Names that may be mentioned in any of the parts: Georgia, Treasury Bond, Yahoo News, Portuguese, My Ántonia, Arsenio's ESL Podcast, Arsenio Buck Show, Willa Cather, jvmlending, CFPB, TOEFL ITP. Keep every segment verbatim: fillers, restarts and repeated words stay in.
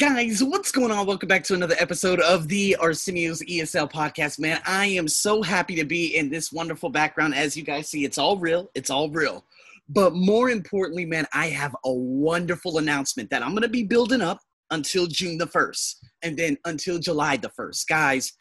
Guys, what's going on? Welcome back to another episode of the Arsenio's E S L Podcast, man. I am so happy to be in this wonderful background. As you guys see, it's all real. It's all real. But more importantly, man, I have a wonderful announcement that I'm going to be building up until June the first and then until July the first. Guys,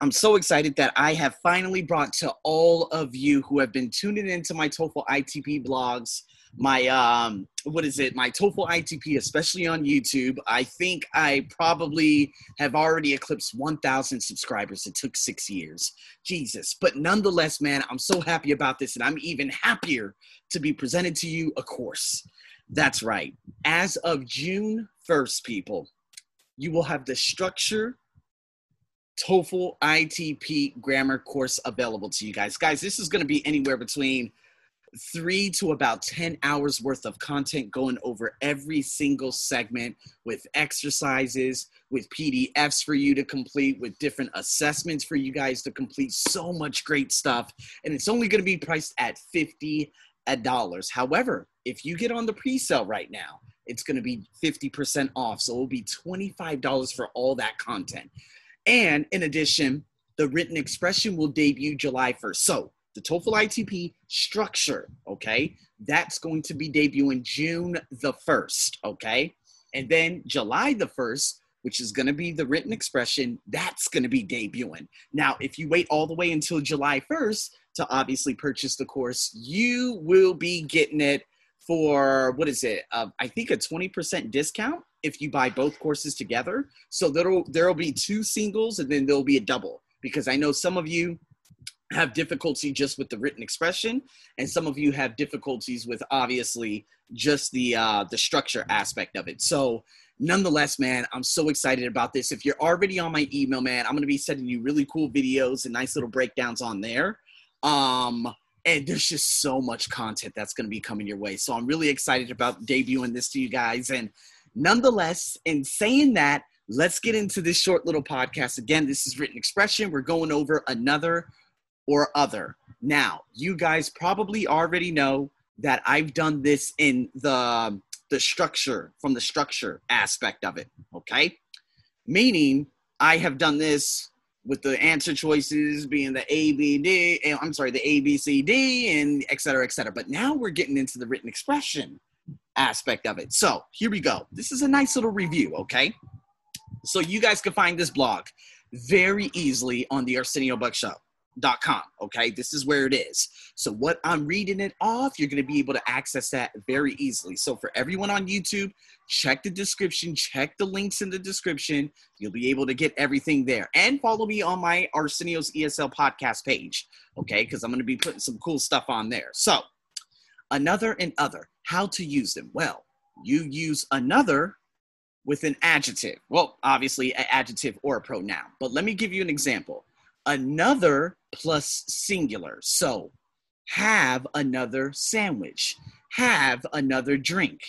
I'm so excited that I have finally brought to all of you who have been tuning into my TOEFL I T P blogs, my, um, what is it? My TOEFL I T P, especially on YouTube. I think I probably have already eclipsed one thousand subscribers. It took six years. Jesus. But nonetheless, man, I'm so happy about this. And I'm even happier to be presented to you a course. That's right. As of June first, people, you will have the structure TOEFL I T P grammar course available to you guys. Guys, this is going to be anywhere between three to about ten hours worth of content, going over every single segment with exercises, with P D Fs for you to complete, with different assessments for you guys to complete. So much great stuff. And it's only going to be priced at fifty dollars. However, if you get on the pre-sale right now, it's going to be fifty percent off. So it'll be twenty-five dollars for all that content. And in addition, the written expression will debut July first. So the TOEFL I T P structure, okay, that's going to be debuting June the first, okay? And then July the first, which is going to be the written expression, that's going to be debuting. Now, if you wait all the way until July first to obviously purchase the course, you will be getting it for, what is it, uh, I think a twenty percent discount if you buy both courses together. So there'll, there'll be two singles and then there'll be a double, because I know some of you have difficulty just with the written expression, and some of you have difficulties with obviously just the uh, the structure aspect of it. So nonetheless, man, I'm so excited about this. If you're already on my email, man, I'm going to be sending you really cool videos and nice little breakdowns on there. Um, and there's just so much content that's going to be coming your way. So I'm really excited about debuting this to you guys. And nonetheless, in saying that, let's get into this short little podcast. Again, this is written expression. We're going over another or other. Now, you guys probably already know that I've done this in the, the structure, from the structure aspect of it, okay? Meaning, I have done this with the answer choices being the A, B, D, and I'm sorry, the A, B, C, D, and et cetera, et cetera. But now we're getting into the written expression aspect of it. So here we go. This is a nice little review, okay? So you guys can find this blog very easily on the Arsenio Buck Show. Dot com, okay? This is where it is. So what I'm reading it off, you're going to be able to access that very easily. So for everyone on YouTube, check the description, check the links in the description. You'll be able to get everything there. And follow me on my Arsenio's E S L podcast page, okay? Because I'm going to be putting some cool stuff on there. So another and other, how to use them. Well, you use another with an adjective. Well, obviously an adjective or a pronoun. But let me give you an example. Another plus singular. So have another sandwich, have another drink,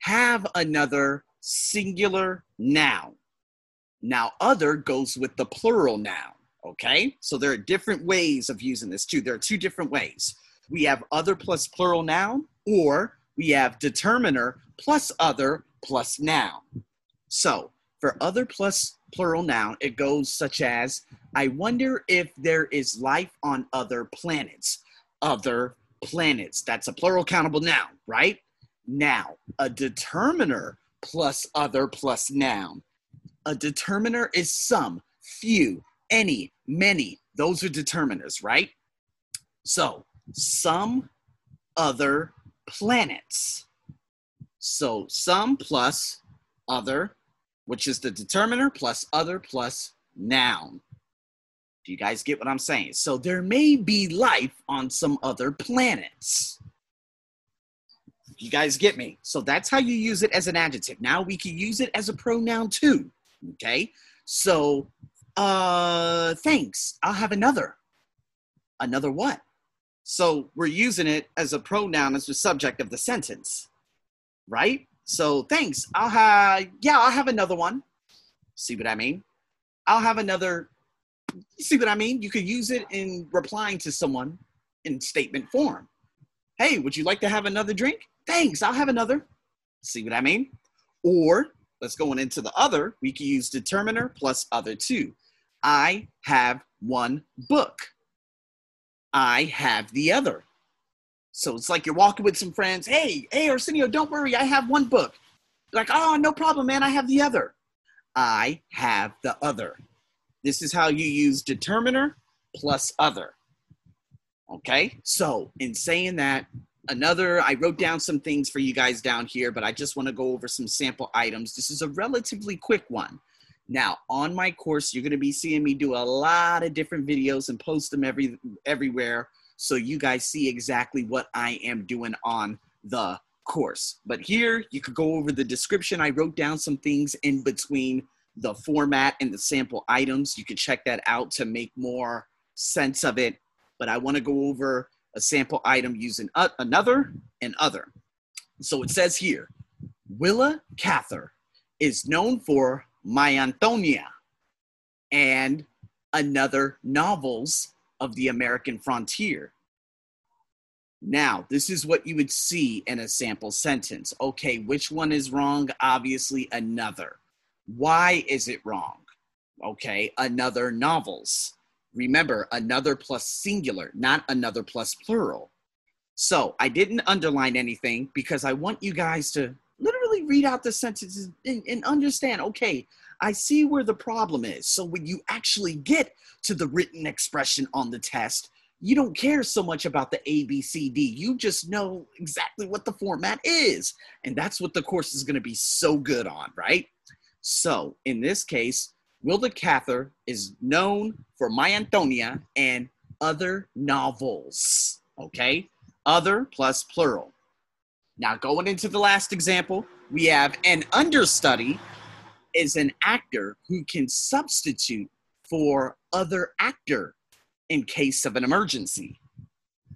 have another singular noun. Now other goes with the plural noun, okay? So there are different ways of using this too. There are two different ways. We have other plus plural noun, or we have determiner plus other plus noun. So for other plus plural noun, it goes such as, I wonder if there is life on other planets. Other planets. That's a plural countable noun, right? Now, a determiner plus other plus noun. A determiner is some, few, any, many. Those are determiners, right? So, some other planets. So, some plus other, which is the determiner plus other plus noun. Do you guys get what I'm saying? So there may be life on some other planets. You guys get me? So that's how you use it as an adjective. Now we can use it as a pronoun too, okay? So, uh, thanks, I'll have another. Another what? So we're using it as a pronoun as the subject of the sentence, right? So thanks, I'll have, yeah, I'll have another one. See what I mean? I'll have another, you see what I mean? You could use it in replying to someone in statement form. Hey, would you like to have another drink? Thanks, I'll have another. See what I mean? Or Let's go into the other. We can use determiner plus other two. I have one book. I have the other. So it's like you're walking with some friends. Hey, hey, Arsenio, don't worry. I have one book. Like, oh, no problem, man. I have the other. I have the other. This is how you use determiner plus other. Okay. So in saying that, another, I wrote down some things for you guys down here, but I just want to go over some sample items. This is a relatively quick one. Now, on my course, you're going to be seeing me do a lot of different videos and post them every, everywhere. So you guys see exactly what I am doing on the course. But here you could go over the description. I wrote down some things in between the format and the sample items. You could check that out to make more sense of it. But I want to go over a sample item using another and other. So it says here, Willa Cather is known for My Ántonia and another novels of the American frontier. Now, this is what you would see in a sample sentence. Okay, which one is wrong? Obviously, another. Why is it wrong? Okay, another novels. Remember, another plus singular, not another plus plural. So I didn't underline anything because I want you guys to literally read out the sentences and, and understand, okay, I see where the problem is. So when you actually get to the written expression on the test, you don't care so much about the A, B, C, D. You just know exactly what the format is. And that's what the course is going to be so good on, right? So in this case, Willa Cather is known for My Ántonia and other novels, okay? Other plus plural. Now going into the last example, we have an understudy is an actor who can substitute for other actor in case of an emergency.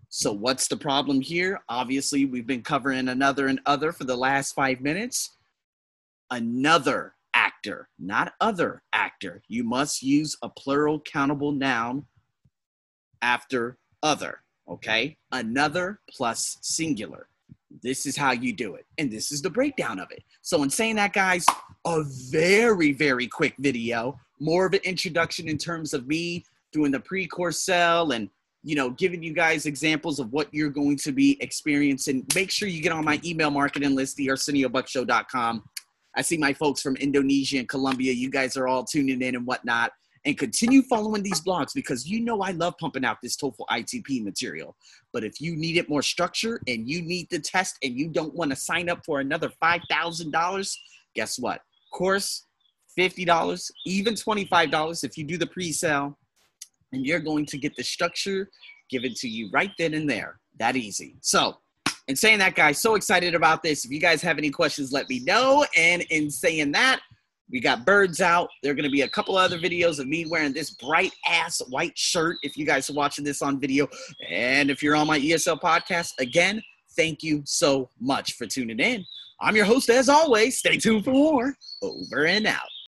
So what's the problem here? Obviously, we've been covering another and other for the last five minutes. Another actor, not other actor. You must use a plural countable noun after other, okay? Another plus singular. This is how you do it. And this is the breakdown of it. So in saying that, guys, a very, very quick video, more of an introduction in terms of me doing the pre-course sell and, you know, giving you guys examples of what you're going to be experiencing. Make sure you get on my email marketing list, the Arsenio Buck Show dot com. I see my folks from Indonesia and Colombia. You guys are all tuning in and whatnot. And continue following these blogs because you know I love pumping out this TOEFL I T P material. But if you need it more structure and you need the test and you don't want to sign up for another five thousand dollars, guess what? Course, fifty dollars, even twenty-five dollars if you do the pre-sale. And you're going to get the structure given to you right then and there. That easy. So, in saying that, guys, so excited about this. If you guys have any questions, let me know. And in saying that, we got birds out. There are going to be a couple other videos of me wearing this bright ass white shirt if you guys are watching this on video. And if you're on my E S L podcast, again, thank you so much for tuning in. I'm your host as always. Stay tuned for more. Over and out.